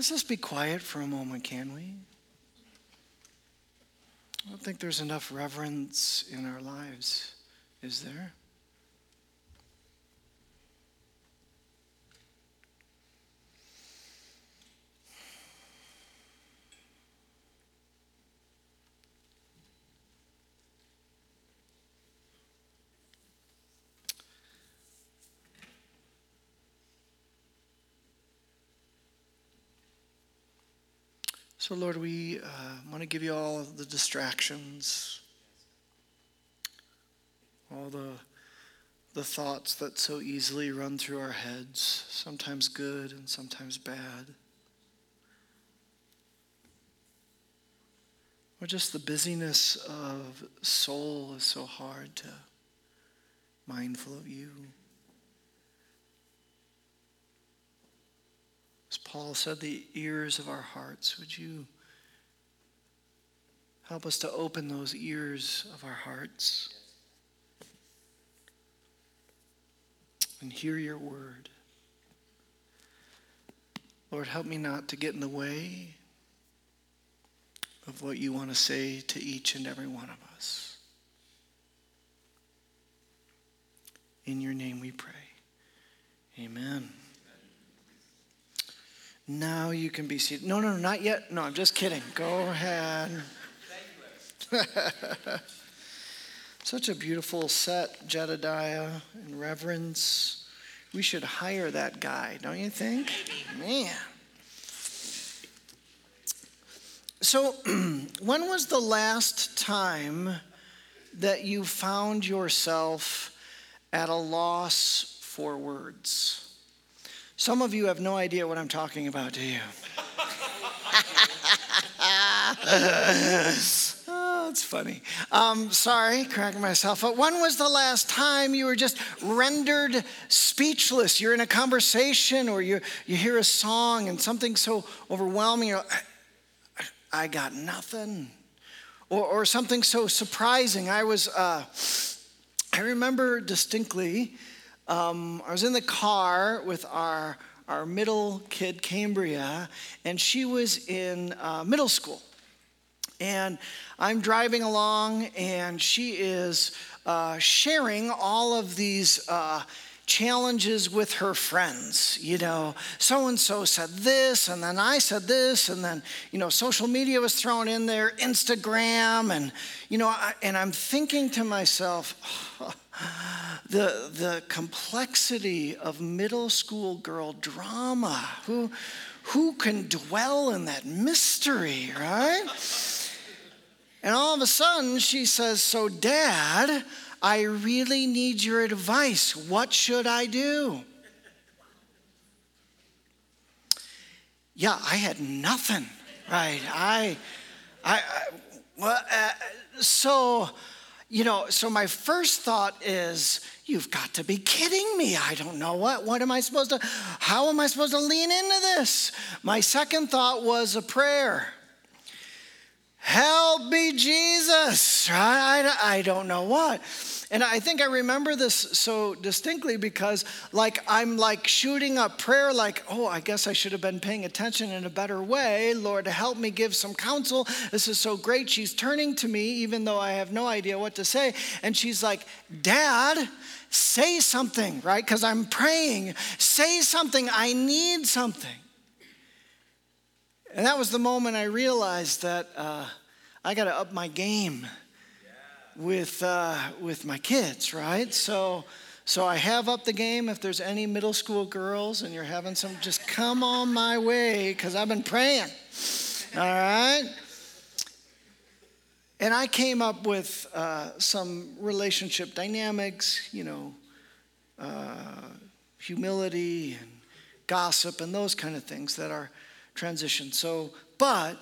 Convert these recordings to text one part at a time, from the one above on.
Let's just be quiet for a moment, can we? I don't think there's enough reverence in our lives, is there? So, Lord, we want to give you all the distractions, all the thoughts that so easily run through our heads, sometimes good and sometimes bad, or just the busyness of soul is so hard to be mindful of you. As Paul said, the ears of our hearts, would you help us to open those ears of our hearts and hear your word? Lord, help me not to get in the way of what you want to say to each and every one of us. In your name we pray. Amen. Now you can be seated. No, not yet. No, I'm just kidding. Go ahead. Such a beautiful set, Jedediah, in reverence. We should hire that guy, don't you think? Man. So when was the last time that you found yourself at a loss for words? Some of you have no idea what I'm talking about, do you? Oh, it's funny. Sorry, cracking myself up. When was the last time you were just rendered speechless? You're in a conversation or you hear a song and something so overwhelming, you're like, I got nothing. Or something so surprising. I remember distinctly, I was in the car with our middle kid, Cambria, and she was in middle school. And I'm driving along, and she is sharing all of these challenges with her friends. You know, so-and-so said this, and then I said this, and then, social media was thrown in there, Instagram, and, and I'm thinking to myself, oh, the complexity of middle school girl drama. Who can dwell in that mystery, right? And all of a sudden she says, so Dad, I really need your advice. What should I do? Yeah, I had nothing, right? So my first thought is, you've got to be kidding me. I don't know what am I supposed to, how am I supposed to lean into this? My second thought was a prayer. Help me, Jesus. I don't know what. And I think I remember this so distinctly because I'm shooting a prayer I guess I should have been paying attention in a better way. Lord, help me give some counsel. This is so great. She's turning to me even though I have no idea what to say. And she's like, Dad, say something, right? Because I'm praying. Say something. I need something. And that was the moment I realized that I got to up my game. With my kids, right? So I have up the game. If there's any middle school girls and you're having some, just come on my way because I've been praying, all right? And I came up with some relationship dynamics, humility and gossip and those kind of things that are transitioned. But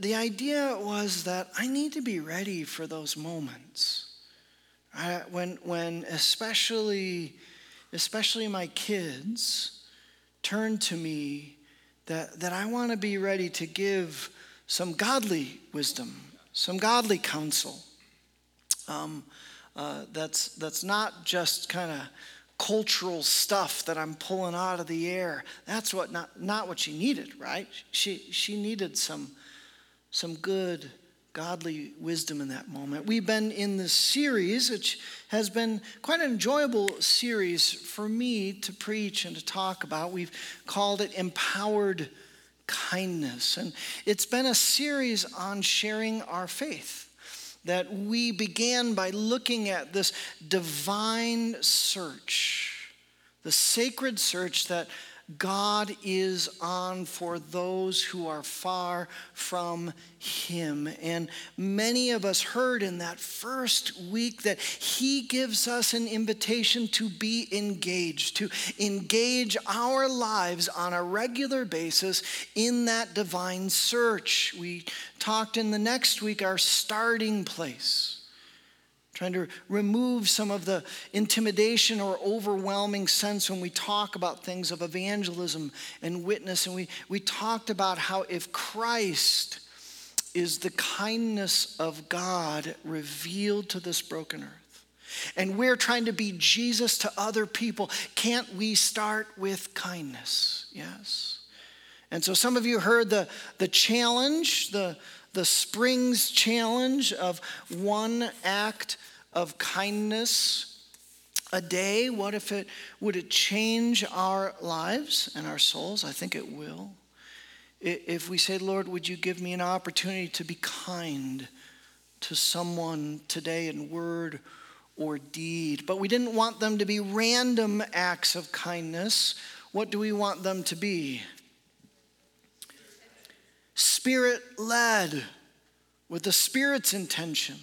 the idea was that I need to be ready for those moments. When especially my kids turn to me, that I want to be ready to give some godly wisdom, some godly counsel. That's not just kind of cultural stuff that I'm pulling out of the air. That's what not what she needed, right? She needed some good godly wisdom in that moment. We've been in this series, which has been quite an enjoyable series for me to preach and to talk about. We've called it Empowered Kindness. And it's been a series on sharing our faith that we began by looking at this divine search, the sacred search that God is on for those who are far from him. And many of us heard in that first week that he gives us an invitation to be engaged, to engage our lives on a regular basis in that divine search. We talked in the next week our starting place, trying to remove some of the intimidation or overwhelming sense when we talk about things of evangelism and witness. And we talked about how if Christ is the kindness of God revealed to this broken earth, and we're trying to be Jesus to other people, can't we start with kindness? Yes. And so some of you heard the challenge, the Springs Challenge of one act of kindness a day. What if it would it change our lives and our souls? I think it will. If we say, Lord, would you give me an opportunity to be kind to someone today in word or deed? But we didn't want them to be random acts of kindness. What do we want them to be? Spirit-led, with the Spirit's intention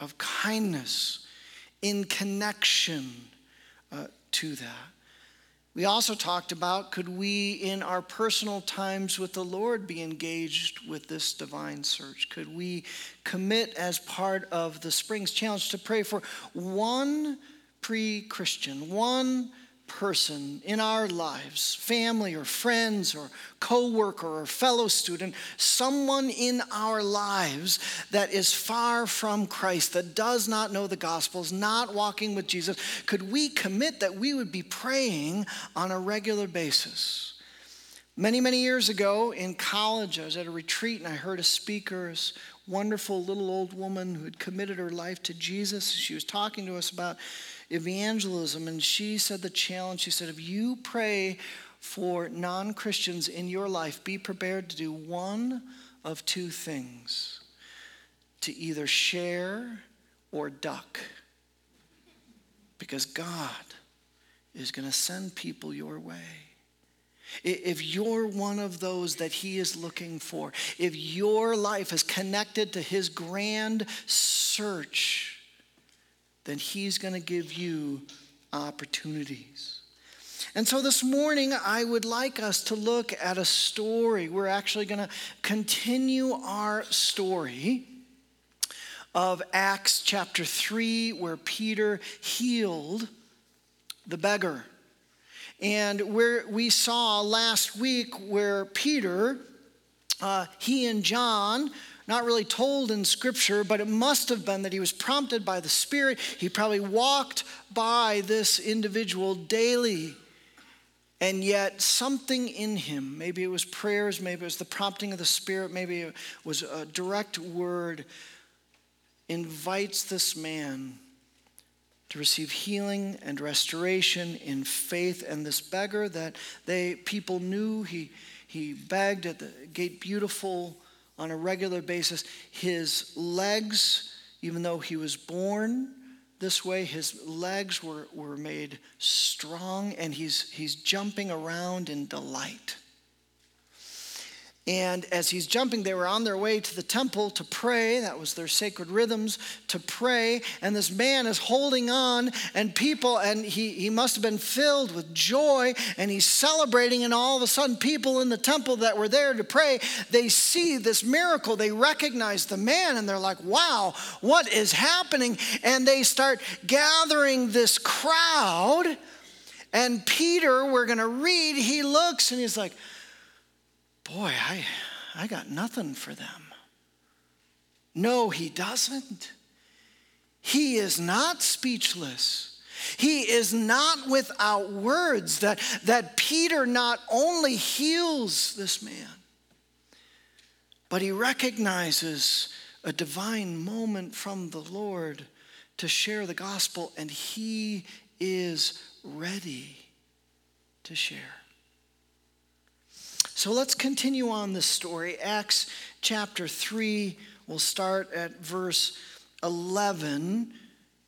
of kindness in connection to that. We also talked about, could we in our personal times with the Lord be engaged with this divine search? Could we commit as part of the Springs Challenge to pray for one pre-Christian, one person in our lives, family or friends or co-worker or fellow student, someone in our lives that is far from Christ, that does not know the gospel, is not walking with Jesus? Could we commit that we would be praying on a regular basis? Many, many years ago in college, I was at a retreat and I heard a speaker, this wonderful little old woman who had committed her life to Jesus. She was talking to us about evangelism, and she said the challenge, she said, if you pray for non-Christians in your life, be prepared to do one of two things: to either share or duck, because God is going to send people your way. If you're one of those that he is looking for, if your life is connected to his grand search, then he's going to give you opportunities. And so this morning, I would like us to look at a story. We're actually going to continue our story of Acts chapter 3, where Peter healed the beggar. And where we saw last week where Peter, he and John, not really told in Scripture, but it must have been that he was prompted by the Spirit. He probably walked by this individual daily, and yet something in him, maybe it was prayers, maybe it was the prompting of the Spirit, maybe it was a direct word, invites this man to receive healing and restoration in faith. And this beggar that people knew, he begged at the Gate Beautiful on a regular basis. His legs, even though he was born this way, his legs were made strong, and he's jumping around in delight. And as he's jumping, they were on their way to the temple to pray. That was their sacred rhythms, to pray. And this man is holding on, and people, and he must have been filled with joy, and he's celebrating. And all of a sudden, people in the temple that were there to pray, they see this miracle. They recognize the man, and they're like, wow, what is happening? And they start gathering this crowd. And Peter, we're going to read, he looks, and he's like, boy, I got nothing for them. No, he doesn't. He is not speechless. He is not without words that Peter not only heals this man, but he recognizes a divine moment from the Lord to share the gospel, and he is ready to share. So let's continue on this story. Acts chapter 3, we'll start at verse 11.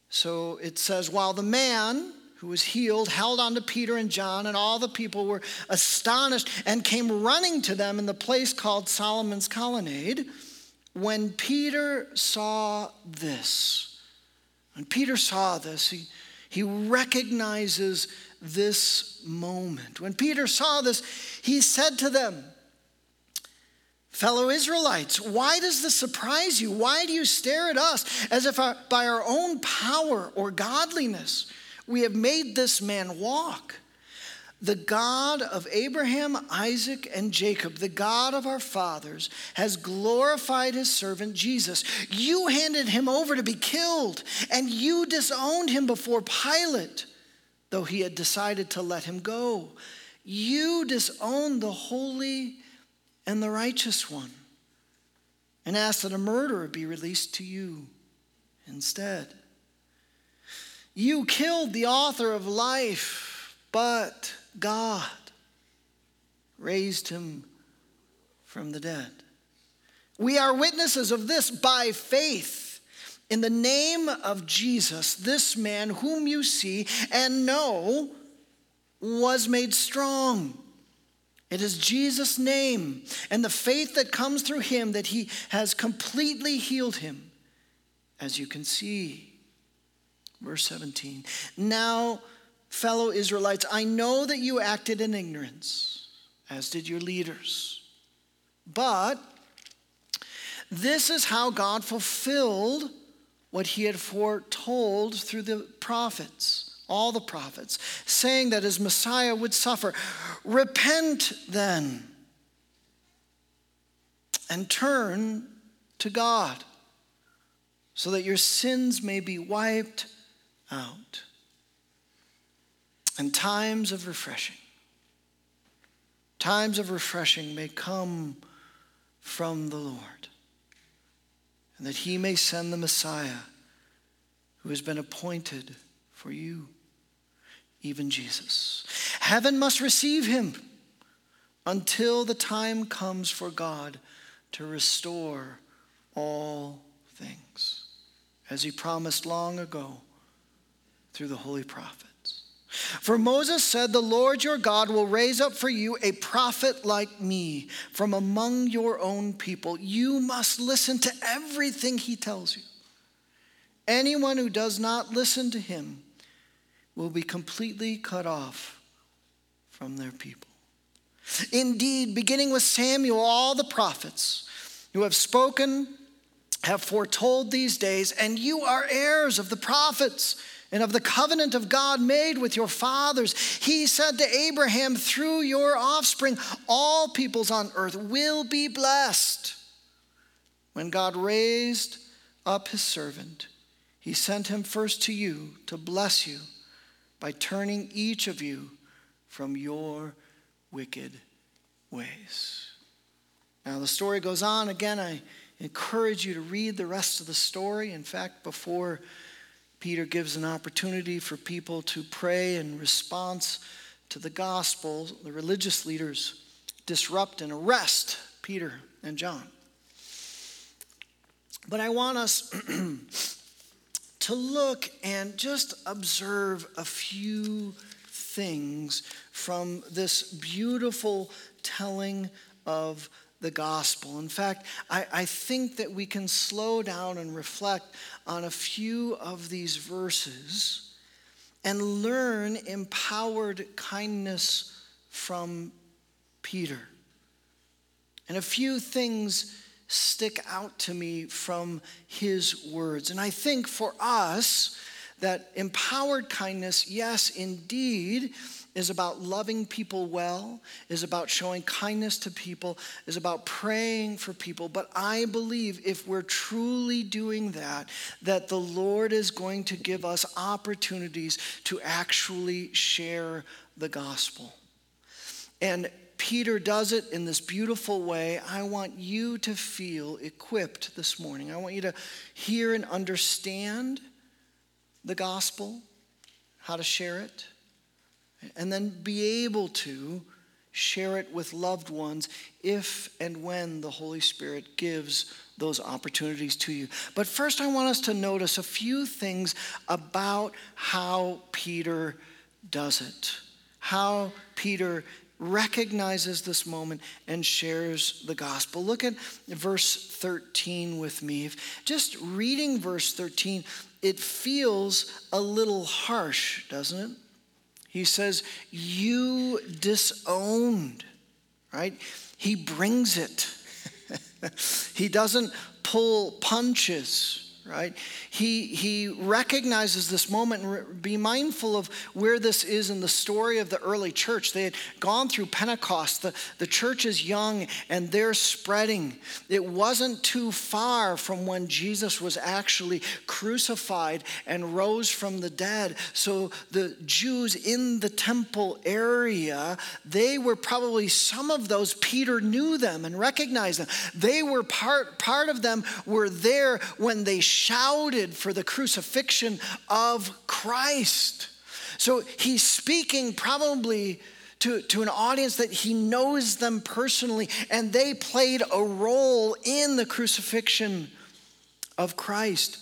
So it says, while the man who was healed held on to Peter and John, and all the people were astonished and came running to them in the place called Solomon's Colonnade. When Peter saw this, he recognizes this moment. When Peter saw this, he said to them, fellow Israelites, why does this surprise you? Why do you stare at us as if by our own power or godliness we have made this man walk? The God of Abraham, Isaac, and Jacob, the God of our fathers, has glorified his servant Jesus. You handed him over to be killed, and you disowned him before Pilate, though he had decided to let him go. You disowned the holy and the righteous one, and asked that a murderer be released to you instead. You killed the author of life, but God raised him from the dead. We are witnesses of this by faith. In the name of Jesus, this man whom you see and know was made strong. It is Jesus' name and the faith that comes through him that he has completely healed him, as you can see. Verse 17, now, fellow Israelites, I know that you acted in ignorance, as did your leaders. But this is how God fulfilled what he had foretold through the prophets, all the prophets, saying that his Messiah would suffer. Repent then and turn to God so that your sins may be wiped out, and times of refreshing may come from the Lord, and that he may send the Messiah who has been appointed for you, even Jesus. Heaven must receive him until the time comes for God to restore all things, as he promised long ago through the holy prophet. For Moses said, the Lord your God will raise up for you a prophet like me from among your own people. You must listen to everything he tells you. Anyone who does not listen to him will be completely cut off from their people. Indeed, beginning with Samuel, all the prophets who have spoken have foretold these days, and you are heirs of the prophets and of the covenant of God made with your fathers. He said to Abraham, through your offspring, all peoples on earth will be blessed. When God raised up his servant, he sent him first to you to bless you by turning each of you from your wicked ways. Now the story goes on. Again, I encourage you to read the rest of the story. In fact, before Peter gives an opportunity for people to pray in response to the gospel, the religious leaders disrupt and arrest Peter and John. But I want us to look and just observe a few things from this beautiful telling of the gospel. In fact, I think that we can slow down and reflect on a few of these verses and learn empowered kindness from Peter. And a few things stick out to me from his words. And I think for us, that empowered kindness, yes, indeed, is about loving people well, is about showing kindness to people, is about praying for people. But I believe if we're truly doing that, that the Lord is going to give us opportunities to actually share the gospel. And Peter does it in this beautiful way. I want you to feel equipped this morning. I want you to hear and understand the gospel, how to share it, and then be able to share it with loved ones if and when the Holy Spirit gives those opportunities to you. But first, I want us to notice a few things about how Peter does it, how Peter recognizes this moment and shares the gospel. Look at verse 13 with me. Just reading verse 13, it feels a little harsh, doesn't it? He says, you disowned, right? He brings it. He doesn't pull punches, right? He recognizes this moment, and be mindful of where this is in the story of the early church. They had gone through Pentecost. The church is young and they're spreading. It wasn't too far from when Jesus was actually crucified and rose from the dead. So the Jews in the temple area, they were probably some of those. Peter knew them and recognized them. They were part of them were there when they shouted for the crucifixion of Christ. So he's speaking probably to an audience that he knows them personally, and they played a role in the crucifixion of Christ.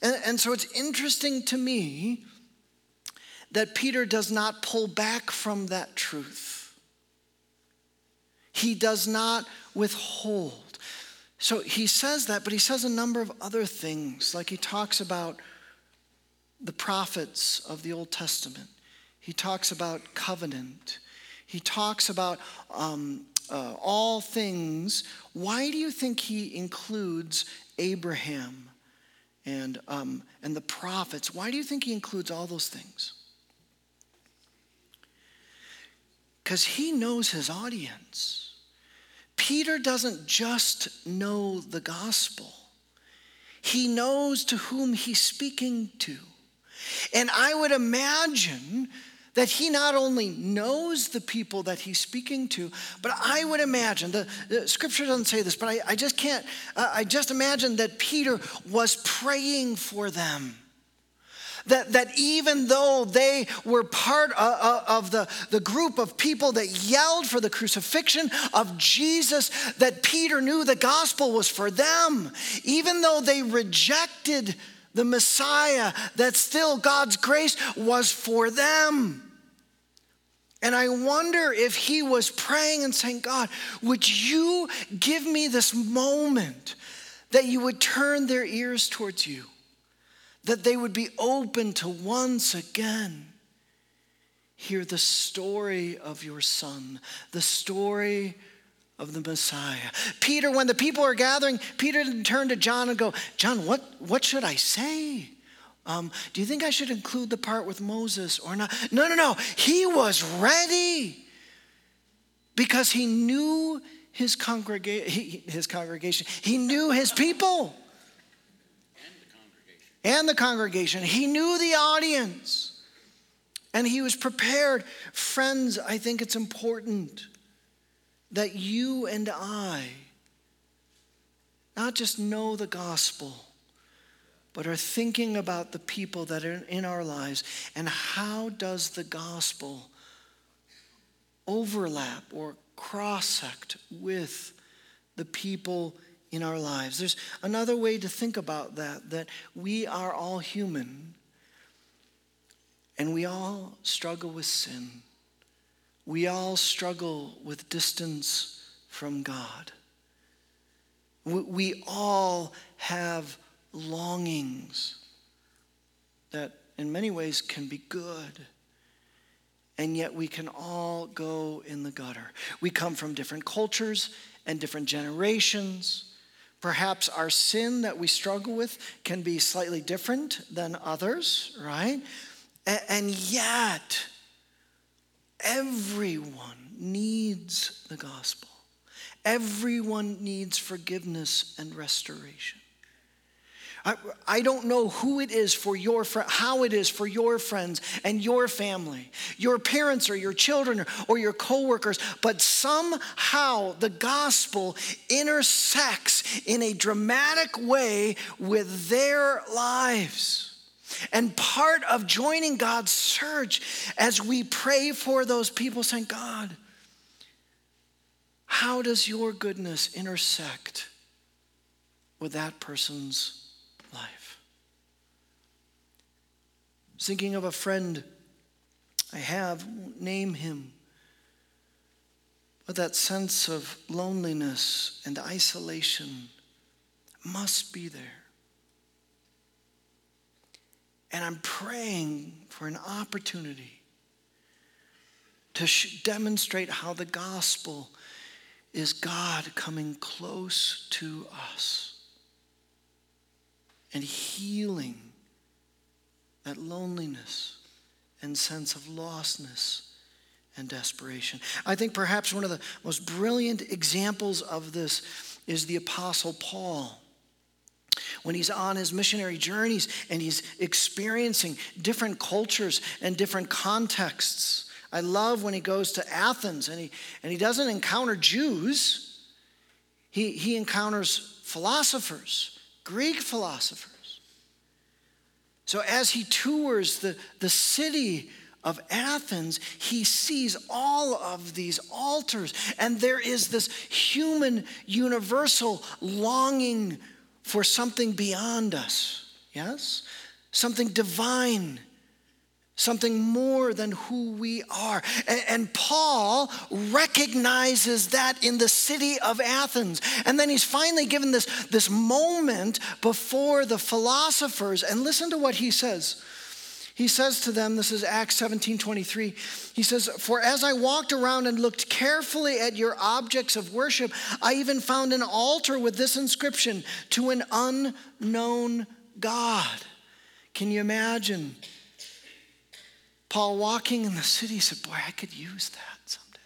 And so it's interesting to me that Peter does not pull back from that truth. He does not withhold. So he says that, but he says a number of other things. Like he talks about the prophets of the Old Testament. He talks about covenant. He talks about all things. Why do you think he includes Abraham and the prophets? Why do you think he includes all those things? Because he knows his audience. Peter doesn't just know the gospel. He knows to whom he's speaking to. And I would imagine that he not only knows the people that he's speaking to, but I would imagine, the scripture doesn't say this, but I just imagine that Peter was praying for them. That even though they were part of the group of people that yelled for the crucifixion of Jesus, that Peter knew the gospel was for them. Even though they rejected the Messiah, that still God's grace was for them. And I wonder if he was praying and saying, God, would you give me this moment that you would turn their ears towards you? That they would be open to once again hear the story of your son, the story of the Messiah. Peter, when the people are gathering, Peter didn't turn to John and go, John, what should I say? Do you think I should include the part with Moses or not? No. He was ready because he knew his congregation. He knew his people. And the congregation. He knew the audience. And he was prepared. Friends, I think it's important that you and I not just know the gospel, but are thinking about the people that are in our lives and how does the gospel overlap or cross-sect with the people in our lives. There's another way to think about that we are all human and we all struggle with sin. We all struggle with distance from God. We all have longings that in many ways can be good. And yet we can all go in the gutter. We come from different cultures and different generations. Perhaps our sin that we struggle with can be slightly different than others, right? And yet, everyone needs the gospel. Everyone needs forgiveness and restoration. I don't know who it is for your friend, how it is for your friends and your family, your parents or your children or your coworkers, but somehow the gospel intersects in a dramatic way with their lives. And part of joining God's search as we pray for those people, saying, God, how does your goodness intersect with that person's life? I was thinking of a friend I have, won't name him, but that sense of loneliness and isolation must be there. And I'm praying for an opportunity to demonstrate how the gospel is God coming close to us and healing that loneliness and sense of lostness and desperation. I think perhaps one of the most brilliant examples of this is the Apostle Paul. When he's on his missionary journeys and he's experiencing different cultures and different contexts. I love when he goes to Athens and he doesn't encounter Jews. He encounters philosophers, Greek philosophers. So as he tours the city of Athens, he sees all of these altars, and there is this human universal longing for something beyond us, yes? Something divine, something more than who we are. And Paul recognizes that in the city of Athens. And then he's finally given this moment before the philosophers. And listen to what he says. He says to them, this is Acts 17:23. He says, "For as I walked around and looked carefully at your objects of worship, I even found an altar with this inscription, 'To an unknown God.'" Can you imagine Paul walking in the city? He said, boy, I could use that someday.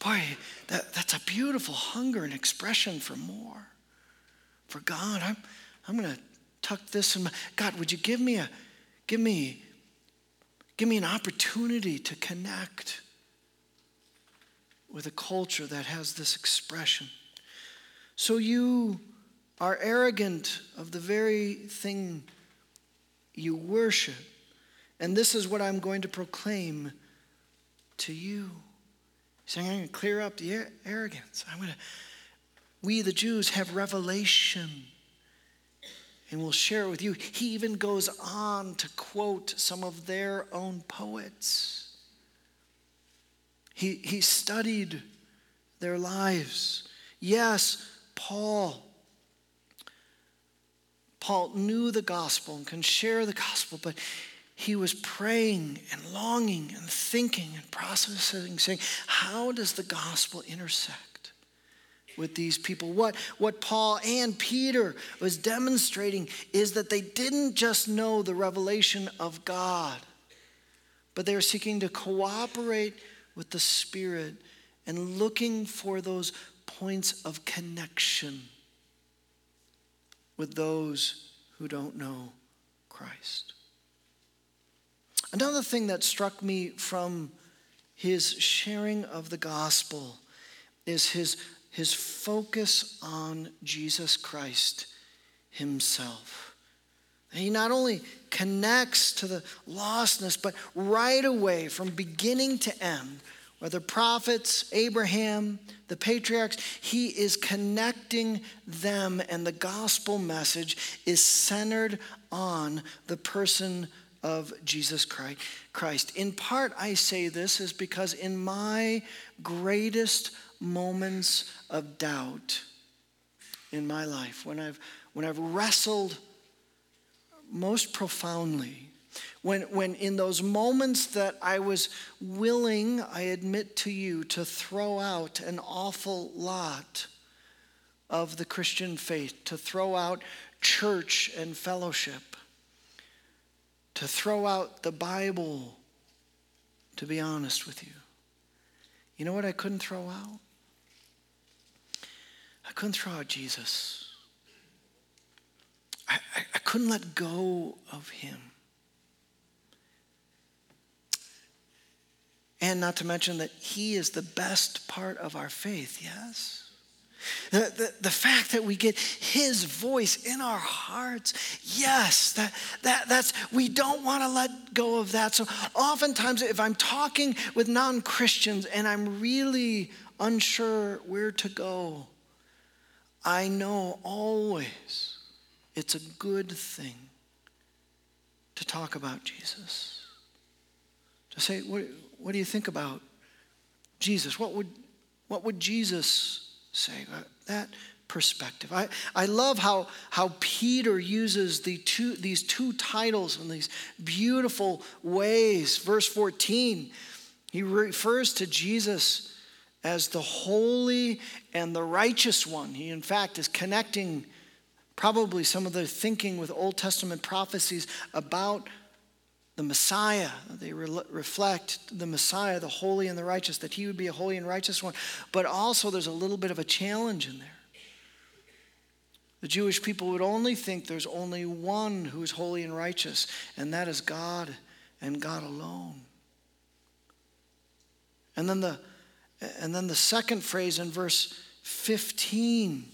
Boy, that's a beautiful hunger and expression for more. For God, I'm going to tuck this in my... God, would you give me an opportunity to connect with a culture that has this expression? So you are arrogant of the very thing you worship. And this is what I'm going to proclaim to you. He's saying, I'm going to clear up the arrogance. We, the Jews, have revelation, and we'll share it with you. He even goes on to quote some of their own poets. He studied their lives. Yes, Paul knew the gospel and can share the gospel, but he was praying and longing and thinking and processing, saying, how does the gospel intersect with these people? What Paul and Peter was demonstrating is that they didn't just know the revelation of God, but they were seeking to cooperate with the Spirit and looking for those points of connection with those who don't know Christ. Another thing that struck me from his sharing of the gospel is his focus on Jesus Christ himself. He not only connects to the lostness, but right away from beginning to end, whether prophets, Abraham, the patriarchs, he is connecting them, and the gospel message is centered on the person of Jesus Christ. In part, I say this is because in my greatest moments of doubt in my life, when I've wrestled most profoundly, when in those moments that I was willing, I admit to you, to throw out an awful lot of the Christian faith, to throw out church and fellowship, to throw out the Bible, to be honest with you. You know what I couldn't throw out? I couldn't throw out Jesus. I couldn't let go of him. And not to mention that he is the best part of our faith, yes? The fact that we get his voice in our hearts, yes, that's we don't want to let go of that. So oftentimes if I'm talking with non-Christians and I'm really unsure where to go, I know always it's a good thing to talk about Jesus. To say, what do you think about Jesus? What would Jesus say? That perspective. I love how Peter uses these two titles in these beautiful ways. Verse 14, he refers to Jesus as the holy and the righteous one. He, in fact, is connecting probably some of their thinking with Old Testament prophecies about the Messiah. They reflect the Messiah, the holy and the righteous, that he would be a holy and righteous one. But also there's a little bit of a challenge in there. The Jewish people would only think there's only one who is holy and righteous, and that is God and God alone. And then the second phrase in verse 15,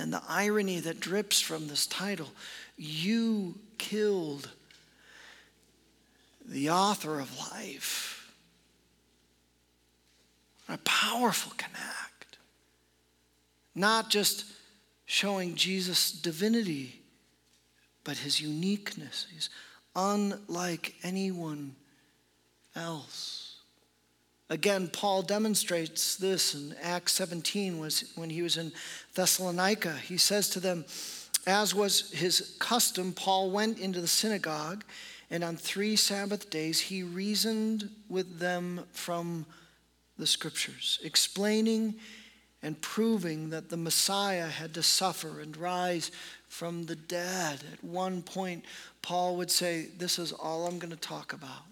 and the irony that drips from this title, you killed the author of life. A powerful connect. Not just showing Jesus' divinity, but his uniqueness. He's unlike anyone else. Again, Paul demonstrates this in Acts 17 when he was in Thessalonica. He says to them, as was his custom, Paul went into the synagogue, and on 3 Sabbath days, he reasoned with them from the scriptures, explaining and proving that the Messiah had to suffer and rise from the dead. At one point, Paul would say, this is all I'm going to talk about.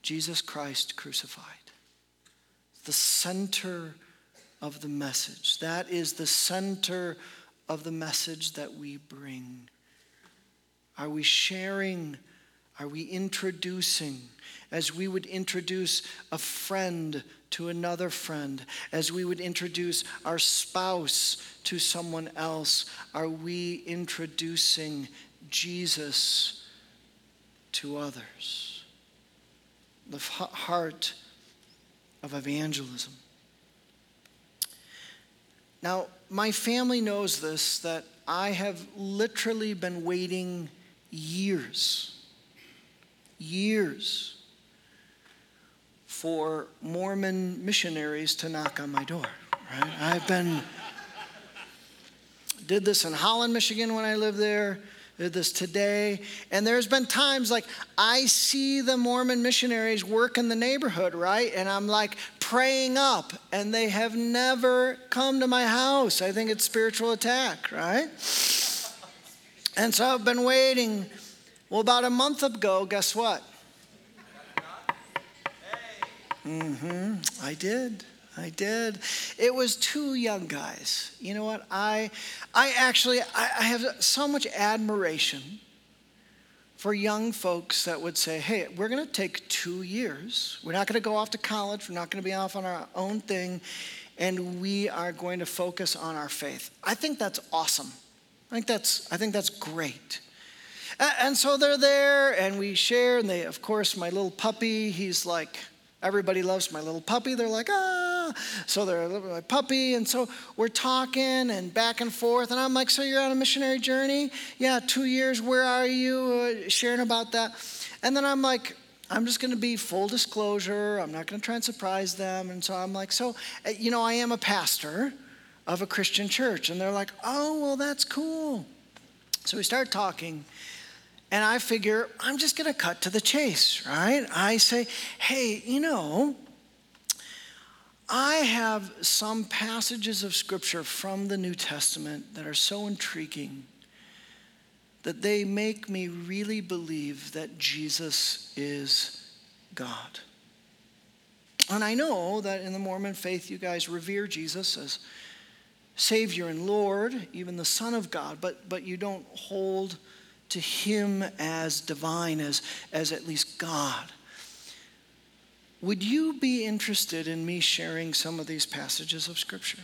Jesus Christ crucified. The center of the message. That is the center of the message that we bring. Are we sharing? Are we introducing? As we would introduce a friend to another friend, as we would introduce our spouse to someone else, are we introducing Jesus to others? The heart of evangelism. Now, my family knows this, that I have literally been waiting years for Mormon missionaries to knock on my door, right? Did this in Holland, Michigan when I lived there, did this today, and there's been times like I see the Mormon missionaries work in the neighborhood, right? And I'm like praying up, and they have never come to my house. I think it's spiritual attack, right? And so I've been waiting. Well, about a month ago, guess what? I did. It was 2 young guys. You know what? I have so much admiration for young folks that would say, hey, we're going to take 2 years. We're not going to go off to college. We're not going to be off on our own thing. And we are going to focus on our faith. I think that's awesome. I think that's great. And so they're there, and we share, and they, of course, my little puppy, he's like, everybody loves my little puppy. They're like, ah. So they're my puppy. And so we're talking and back and forth. And I'm like, so you're on a missionary journey? Yeah, 2 years. Where are you? Sharing about that. And then I'm like, I'm just going to be full disclosure. I'm not going to try and surprise them. And so I'm like, so, you know, I am a pastor of a Christian church. And they're like, oh, well, that's cool. So we start talking. And I figure, I'm just going to cut to the chase, right? I say, hey, you know, I have some passages of Scripture from the New Testament that are so intriguing that they make me really believe that Jesus is God. And I know that in the Mormon faith, you guys revere Jesus as Savior and Lord, even the Son of God, but you don't hold to him as divine, as at least God. Would you be interested in me sharing some of these passages of Scripture?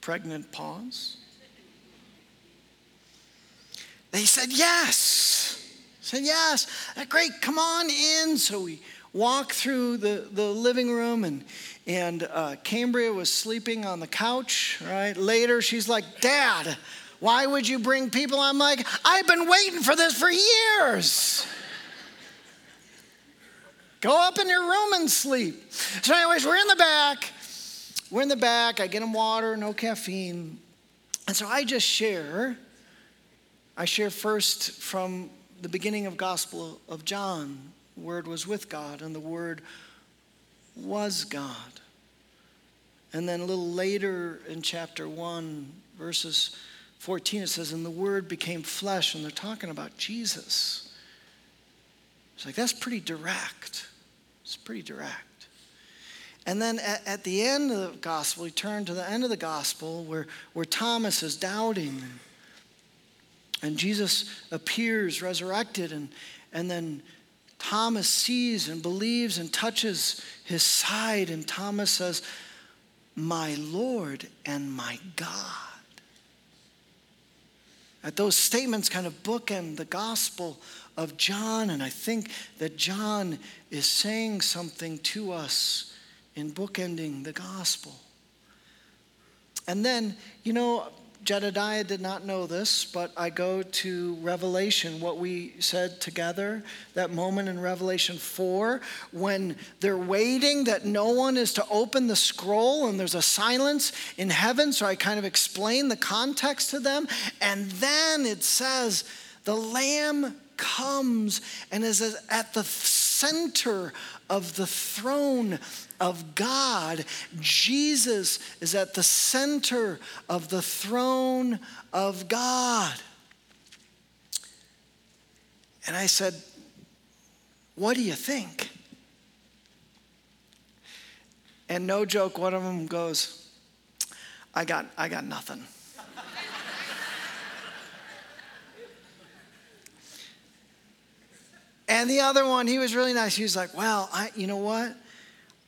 Pregnant pause. They said yes. Great, come on in. So we walk through the living room, and Cambria was sleeping on the couch, right? Later, she's like, Dad, why would you bring people? I'm like, I've been waiting for this for years. Go up in your room and sleep. So anyways, we're in the back. I get them water, no caffeine. And so I share first from the beginning of Gospel of John. Word was with God, and the Word was God. And then a little later in chapter 1, verses 14, it says, and the Word became flesh, and they're talking about Jesus. It's like, that's pretty direct. It's pretty direct. And then at the end of the gospel, we turn to the end of the gospel where Thomas is doubting. And Jesus appears resurrected, and then Thomas sees and believes and touches his side. And Thomas says, my Lord and my God. At those statements kind of bookend the gospel of John. And I think that John is saying something to us in bookending the gospel. And then, Jedediah did not know this, but I go to Revelation, what we said together, that moment in Revelation 4, when they're waiting that no one is to open the scroll and there's a silence in heaven. So I kind of explain the context to them. And then it says, the Lamb comes and is at the center of the throne of God. Jesus is at the center of the throne of God. And I said, what do you think? And no joke, one of them goes, I got nothing. And the other one, he was really nice. He was like, well,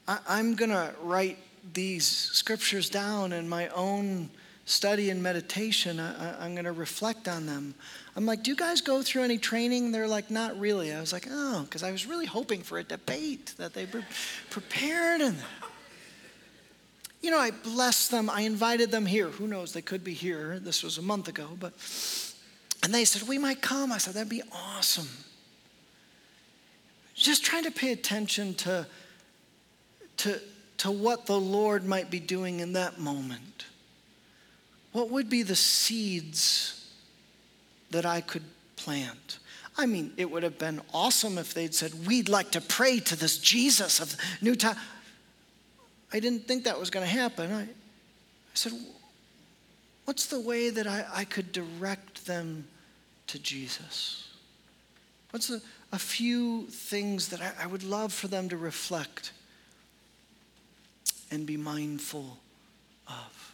I'm going to write these scriptures down in my own study and meditation. I'm going to reflect on them. I'm like, do you guys go through any training? They're like, not really. I was like, oh, because I was really hoping for a debate that they were prepared. And I blessed them. I invited them here. Who knows? They could be here. This was a month ago. And they said, we might come. I said, that'd be awesome. Just trying to pay attention to what the Lord might be doing in that moment. What would be the seeds that I could plant? I mean, it would have been awesome if they'd said, we'd like to pray to this Jesus of New Time. I didn't think that was going to happen. I said, what's the way that I could direct them to Jesus? What's a few things that I would love for them to reflect and be mindful of?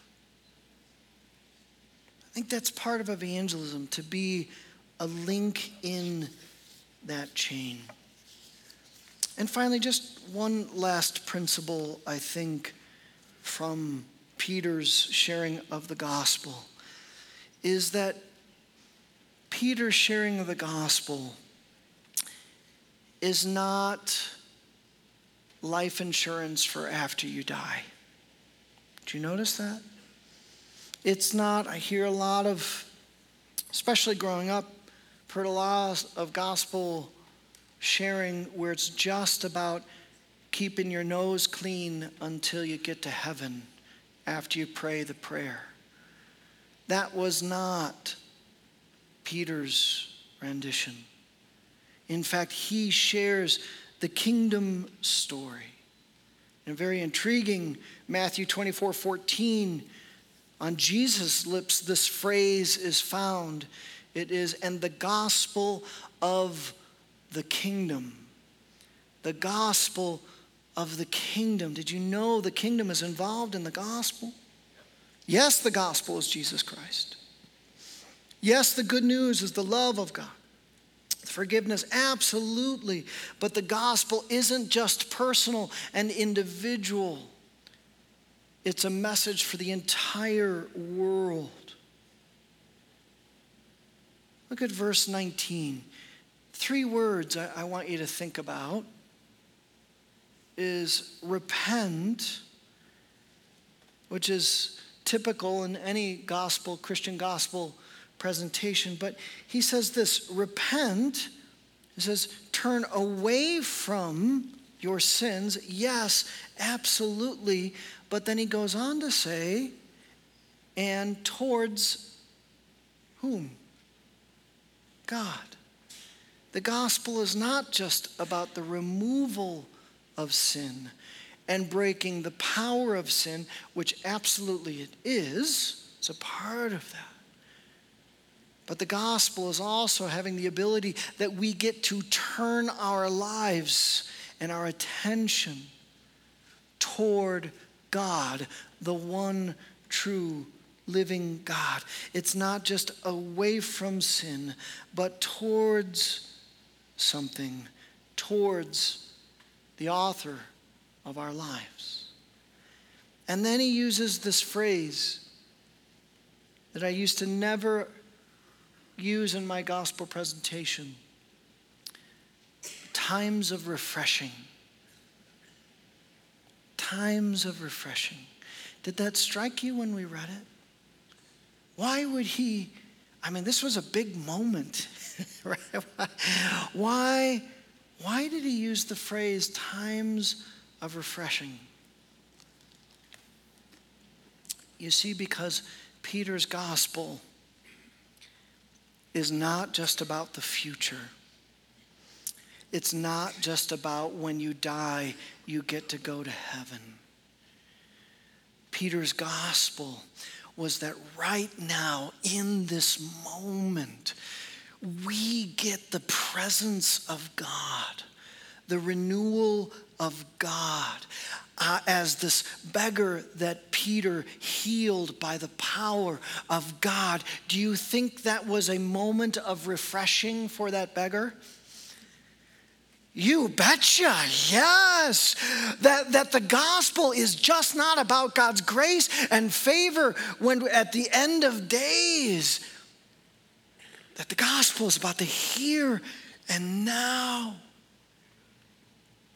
I think that's part of evangelism, to be a link in that chain. And finally, just one last principle, I think, from Peter's sharing of the gospel, is that Peter's sharing of the gospel is not life insurance for after you die. Do you notice that? It's not, I hear a lot of, especially growing up, I've heard a lot of gospel sharing where it's just about keeping your nose clean until you get to heaven after you pray the prayer. That was not Peter's rendition. In fact, he shares the kingdom story. and very intriguing, Matthew 24:14, on Jesus' lips this phrase is found. It is, and the gospel of the kingdom. The gospel of the kingdom. Did you know the kingdom is involved in the gospel? Yes, the gospel is Jesus Christ. Yes, the good news is the love of God. Forgiveness, absolutely. But the gospel isn't just personal and individual. It's a message for the entire world. Look at verse 19. Three words I want you to think about is repent, which is typical in any gospel, Christian gospel presentation, but he says this, repent, he says, turn away from your sins. Yes, absolutely. But then he goes on to say, and towards whom? God. The gospel is not just about the removal of sin and breaking the power of sin, which absolutely it is. It's a part of that. But the gospel is also having the ability that we get to turn our lives and our attention toward God, the one true living God. It's not just away from sin, but towards something, towards the author of our lives. And then he uses this phrase that I used to never use in my gospel presentation, times of refreshing. Times of refreshing. Did that strike you when we read it? Why would he, I mean, this was a big moment, right? Why did he use the phrase times of refreshing? You see, because Peter's gospel is not just about the future. It's not just about when you die, you get to go to heaven. Peter's gospel was that right now, in this moment, we get the presence of God, the renewal of God, as this beggar that Peter healed by the power of God. Do you think that was a moment of refreshing for that beggar? You betcha, yes. That the gospel is just not about God's grace and favor when at the end of days. That the gospel is about the here and now.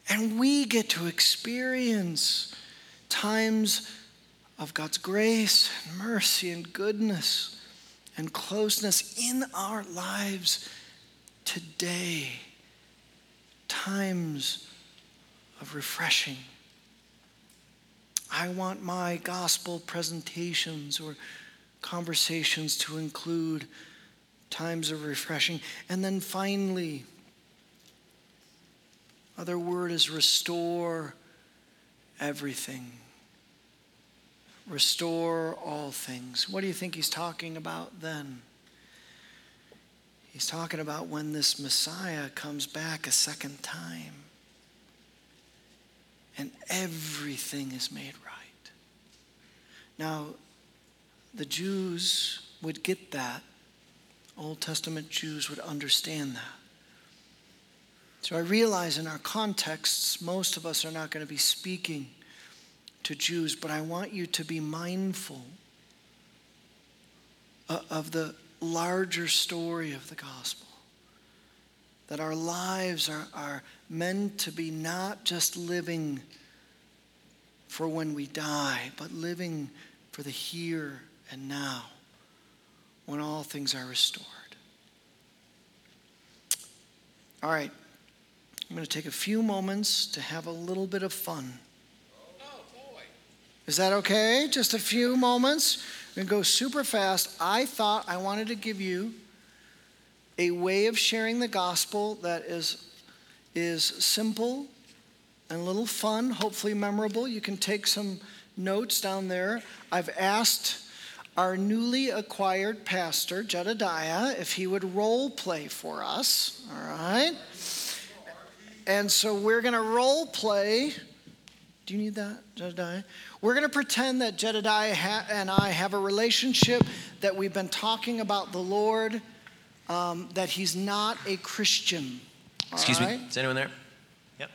And we get to experience times of God's grace and mercy and goodness and closeness in our lives today. Times of refreshing. I want my gospel presentations or conversations to include times of refreshing. And then finally, other word is restore everything. Restore all things. What do you think he's talking about then? He's talking about when this Messiah comes back a second time and everything is made right. Now, the Jews would get that. Old Testament Jews would understand that. So I realize in our contexts, most of us are not going to be speaking to Jews, but I want you to be mindful of the larger story of the gospel. That our lives are meant to be not just living for when we die, but living for the here and now when all things are restored. All right. I'm going to take a few moments to have a little bit of fun. Oh, boy. Is that okay? Just a few moments. We're going to go super fast. I thought I wanted to give you a way of sharing the gospel that is simple and a little fun, hopefully memorable. You can take some notes down there. I've asked our newly acquired pastor, Jedediah, if he would role play for us, all right? And so we're going to role play. Do you need that, Jedediah? We're going to pretend that Jedediah and I have a relationship, that we've been talking about the Lord, that he's not a Christian. Excuse me, is anyone there? Yep.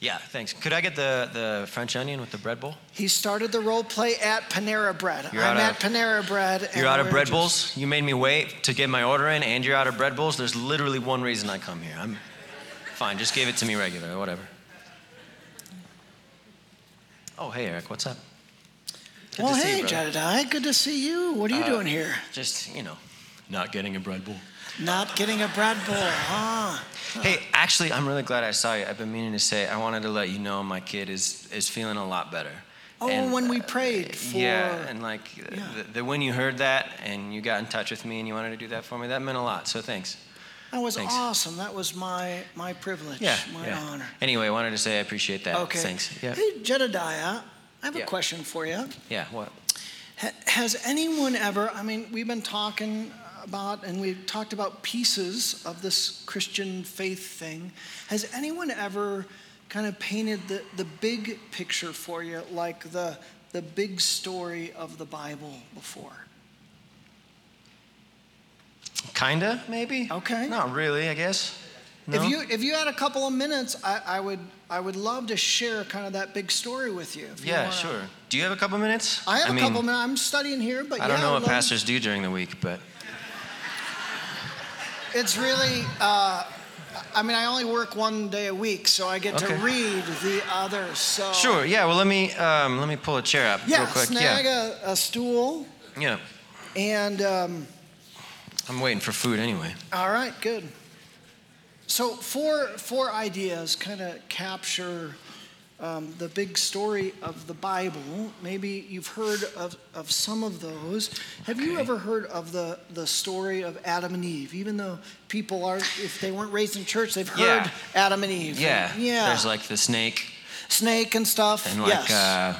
Yeah, thanks. Could I get the French onion with the bread bowl? He started the role play at Panera Bread. I'm at Panera Bread. And you're out of bread bowls? You made me wait to get my order in, and you're out of bread bowls? There's literally one reason I come here. I'm fine, just give it to me regular, whatever. Oh, hey, Eric, what's up? Good to see you, Jedediah, good to see you. What are you doing here? Just, not getting a bread bowl. Not getting a bread bowl, huh? Hey, actually, I'm really glad I saw you. I've been meaning to say, I wanted to let you know my kid is feeling a lot better. Oh, and when we prayed for... Yeah, and when you heard that and you got in touch with me and you wanted to do that for me, that meant a lot, so thanks. That was awesome. That was my privilege, my honor. Anyway, I wanted to say I appreciate that. Okay. Thanks. Yeah. Hey, Jedediah, I have a question for you. Yeah, what? Has anyone ever, we've been talking about, and we've talked about pieces of this Christian faith thing. Has anyone ever kind of painted the big picture for you, like the big story of the Bible before? Kinda, maybe. Okay. Not really, I guess. No? If you had a couple of minutes, I would love to share kind of that big story with you. Sure. Do you have a couple of minutes? I have a couple minutes. I'm studying here, but I don't know what pastors do during the week, but it's really. I only work one day a week, so I get to read the others. So. Sure. Yeah. Well, let me pull a chair up real quick. Snag a stool. Yeah. And. I'm waiting for food anyway. All right, good. So four ideas kind of capture the big story of the Bible. Maybe you've heard of some of those. Have you ever heard of the story of Adam and Eve? Even though people if they weren't raised in church, they've heard Adam and Eve. Yeah. And, there's like the snake and stuff. And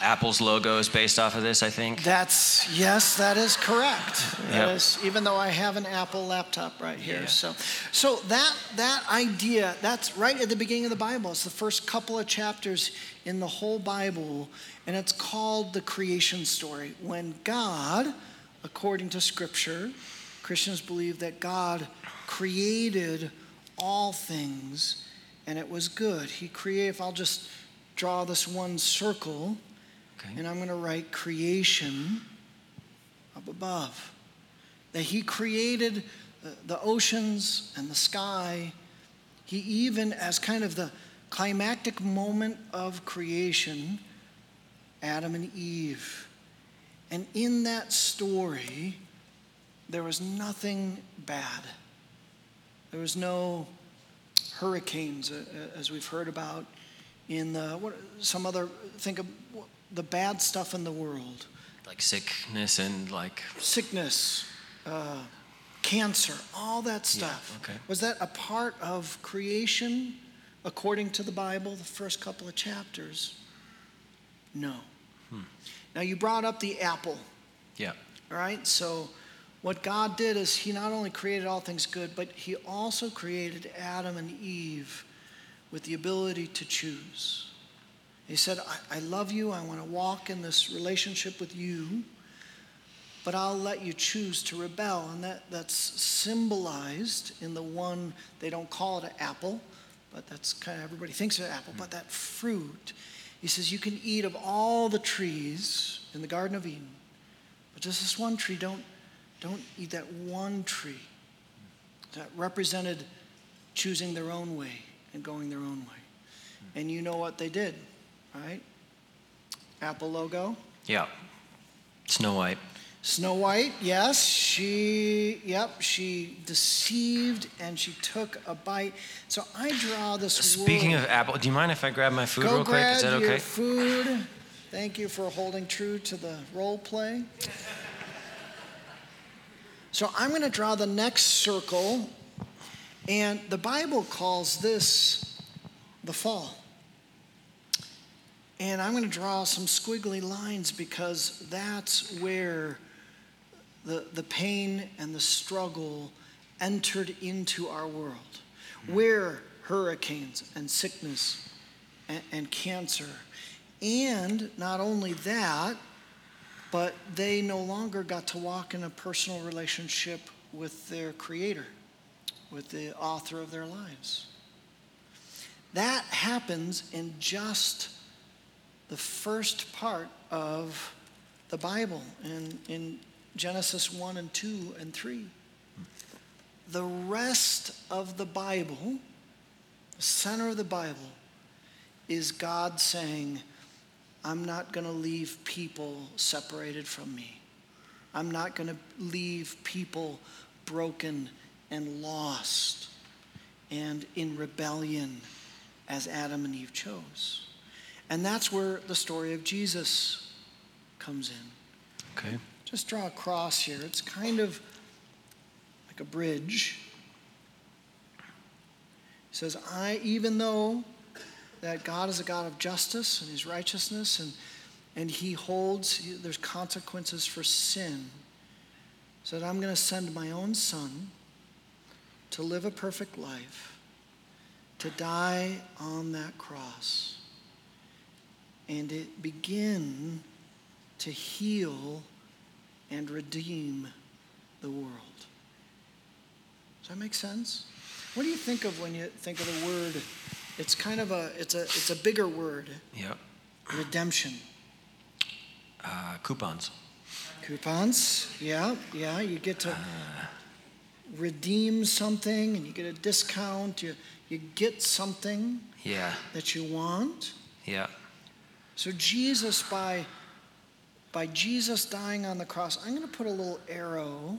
Apple's logo is based off of this, I think. That is correct. Yep. It is, even though I have an Apple laptop right here. Yeah. So that idea, that's right at the beginning of the Bible. It's the first couple of chapters in the whole Bible, and it's called the creation story. When God, according to Scripture, Christians believe that God created all things, and it was good. He created, if I'll just draw this one circle, and I'm going to write creation up above. That he created the oceans and the sky. He even, as kind of the climactic moment of creation, Adam and Eve. And in that story, there was nothing bad. There was no hurricanes, as we've heard about in think of the bad stuff in the world. Like sickness and cancer, all that stuff. Yeah, okay. Was that a part of creation according to the Bible, the first couple of chapters? No. Now you brought up the apple. Yeah. All right, so what God did is he not only created all things good, but he also created Adam and Eve with the ability to choose. He said, I love you, I want to walk in this relationship with you, but I'll let you choose to rebel. And that's symbolized in the one, they don't call it an apple, but that's kind of, everybody thinks of an apple, but that fruit. He says, you can eat of all the trees in the Garden of Eden, but just this one tree, don't eat that one tree. That represented choosing their own way and going their own way. And you know what they did, right? Apple logo. Yeah. Snow White, yes. She deceived and she took a bite. So I draw this Speaking of apple, do you mind if I grab my food real quick? Is that okay? Go grab your food. Thank you for holding true to the role play. So I'm going to draw the next circle. And the Bible calls this the fall. And I'm going to draw some squiggly lines because that's where the pain and the struggle entered into our world, where hurricanes and sickness and cancer. And not only that, but they no longer got to walk in a personal relationship with their creator, with the author of their lives. That happens in just the first part of the Bible in Genesis 1 and 2 and 3. The rest of the Bible, the center of the Bible, is God saying, I'm not going to leave people separated from me. I'm not going to leave people broken and lost and in rebellion as Adam and Eve chose. And that's where the story of Jesus comes in. Okay. Just draw a cross here. It's kind of like a bridge. He says, even though that God is a God of justice and his righteousness and he holds, there's consequences for sin. So that I'm going to send my own son to live a perfect life, to die on that cross, and it begin to heal and redeem the world. Does that make sense? What do you think of when you think of the word? It's kind of a bigger word. Yeah. Redemption. Coupons. Coupons. Yeah. You get to redeem something, and you get a discount. You get something. Yeah. That you want. Yeah. So Jesus, by Jesus dying on the cross, I'm going to put a little arrow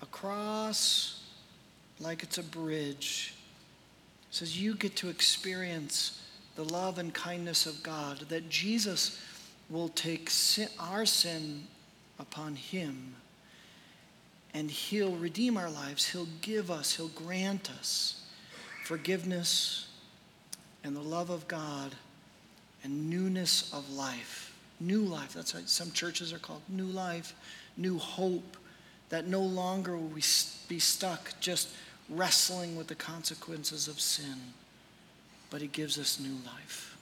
across like it's a bridge. It says you get to experience the love and kindness of God, that Jesus will take our sin upon him, and he'll redeem our lives. He'll give us, he'll grant us forgiveness and the love of God, and newness of life, new life. That's why some churches are called New Life, New Hope, that no longer will we be stuck just wrestling with the consequences of sin, but it gives us new life.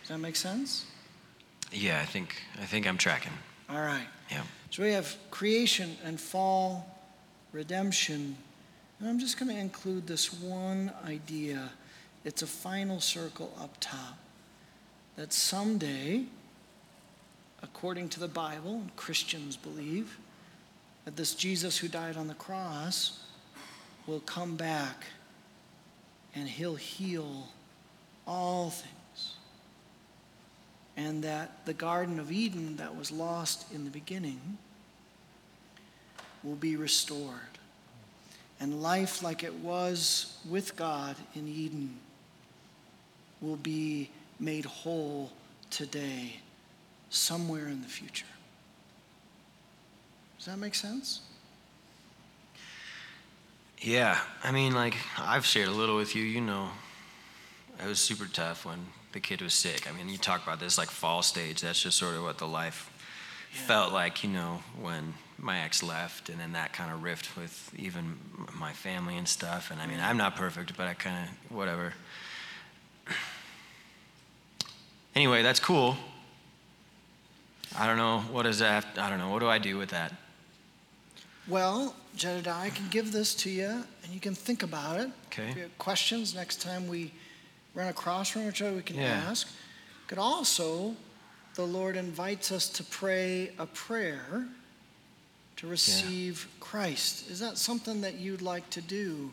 Does that make sense? Yeah, I think I'm tracking. All right. Yeah. So we have creation and fall, redemption, and I'm just going to include this one idea. It's a final circle up top, that someday, according to the Bible, and Christians believe, that this Jesus who died on the cross will come back and he'll heal all things. And that the Garden of Eden that was lost in the beginning will be restored. And life like it was with God in Eden will be made whole today, somewhere in the future. Does that make sense? Yeah. I mean, like, I've shared a little with you. You know, it was super tough when the kid was sick. I mean, you talk about this, like, fall stage. That's just sort of what the life felt like, you know, when my ex left, and then that kind of rift with even my family and stuff. And I mean, I'm not perfect, but I kind of, whatever. Anyway, that's cool. I don't know. What does that? I don't know. What do I do with that? Well, Jedediah, I can give this to you, and you can think about it. Okay. If you have questions next time we run across from each other, we can ask. We could also, the Lord invites us to pray a prayer to receive Christ. Is that something that you'd like to do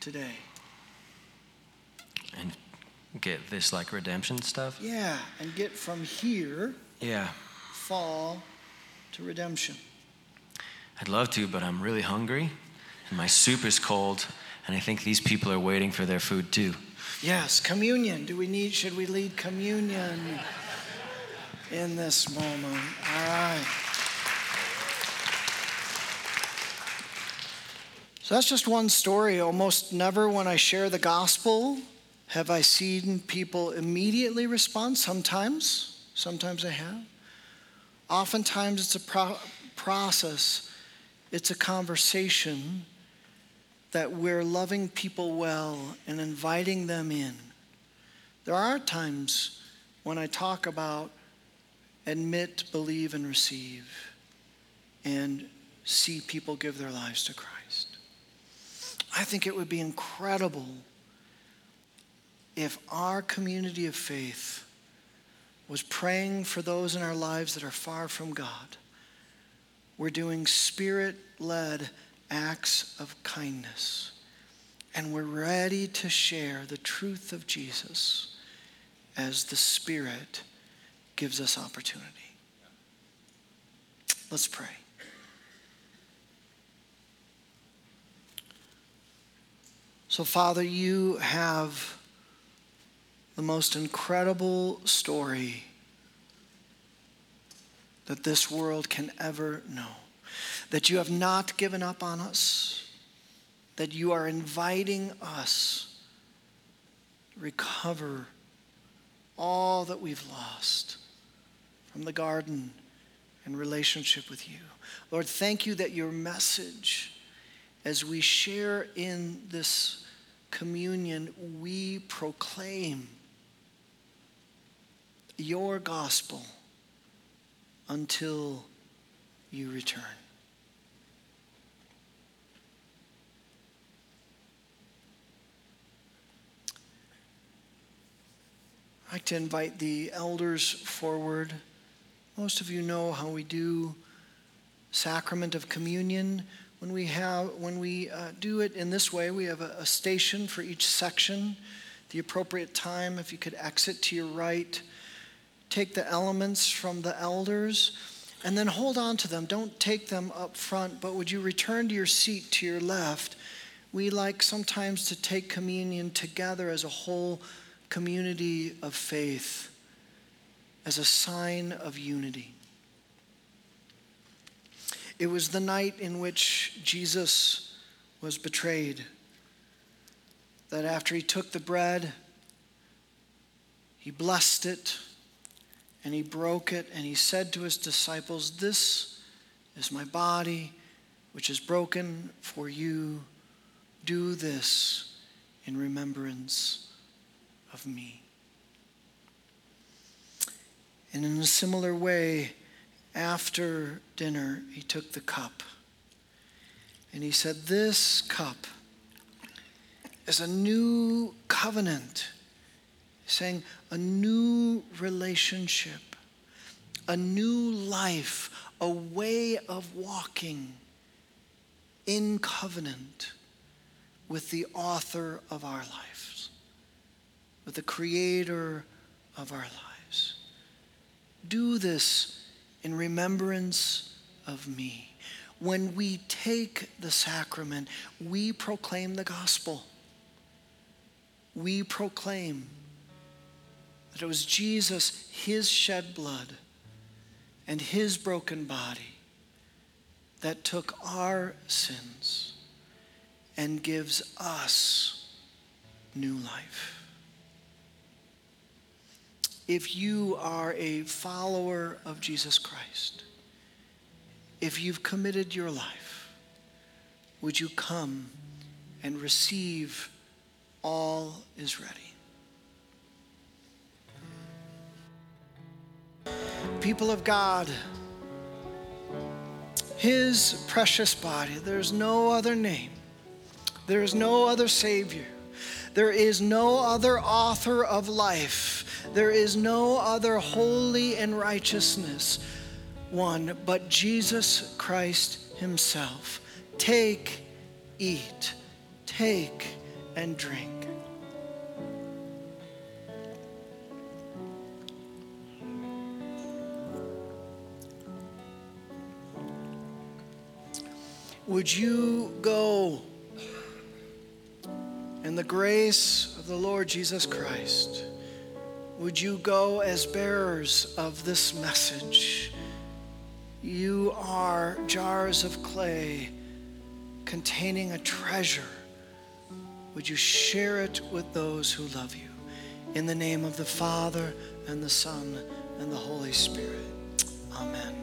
today? And get this, like, redemption stuff? Yeah, and get from here, fall to redemption. I'd love to, but I'm really hungry, and my soup is cold, and I think these people are waiting for their food too. Yes, communion. Should we lead communion in this moment? All right. So that's just one story. Almost never when I share the gospel Have I seen people immediately respond? Sometimes. Sometimes I have. Oftentimes it's a process. It's a conversation that we're loving people well and inviting them in. There are times when I talk about admit, believe, and receive, and see people give their lives to Christ. I think it would be incredible if our community of faith was praying for those in our lives that are far from God. We're doing Spirit-led acts of kindness, and we're ready to share the truth of Jesus as the Spirit gives us opportunity. Let's pray. So, Father, you have the most incredible story that this world can ever know. That you have not given up on us. That you are inviting us to recover all that we've lost from the garden and relationship with you. Lord, thank you that your message, as we share in this communion, we proclaim your gospel until you return. I'd like to invite the elders forward. Most of you know how we do sacrament of communion. When we do it in this way, we have a station for each section. The appropriate time, if you could exit to your right, take the elements from the elders, and then hold on to them. Don't take them up front, but would you return to your seat to your left? We like sometimes to take communion together as a whole community of faith, as a sign of unity. It was the night in which Jesus was betrayed, that after he took the bread, he blessed it, and he broke it, and he said to his disciples, "This is my body, which is broken for you. Do this in remembrance of me." And in a similar way, after dinner, he took the cup, and he said, "This cup is a new covenant," saying a new relationship, a new life, a way of walking in covenant with the author of our lives, with the creator of our lives. Do this in remembrance of me. When we take the sacrament, we proclaim the gospel. We proclaim that it was Jesus, his shed blood and his broken body, that took our sins and gives us new life. If you are a follower of Jesus Christ, if you've committed your life, would you come and receive? All is ready. People of God, his precious body, there's no other name, there is no other Savior, there is no other author of life, there is no other holy and righteousness one but Jesus Christ himself. Take, eat, take and drink. Would you go in the grace of the Lord Jesus Christ? Would you go as bearers of this message? You are jars of clay containing a treasure Would you share it with those who love you? In the name of the Father, and the Son, and the Holy Spirit. Amen.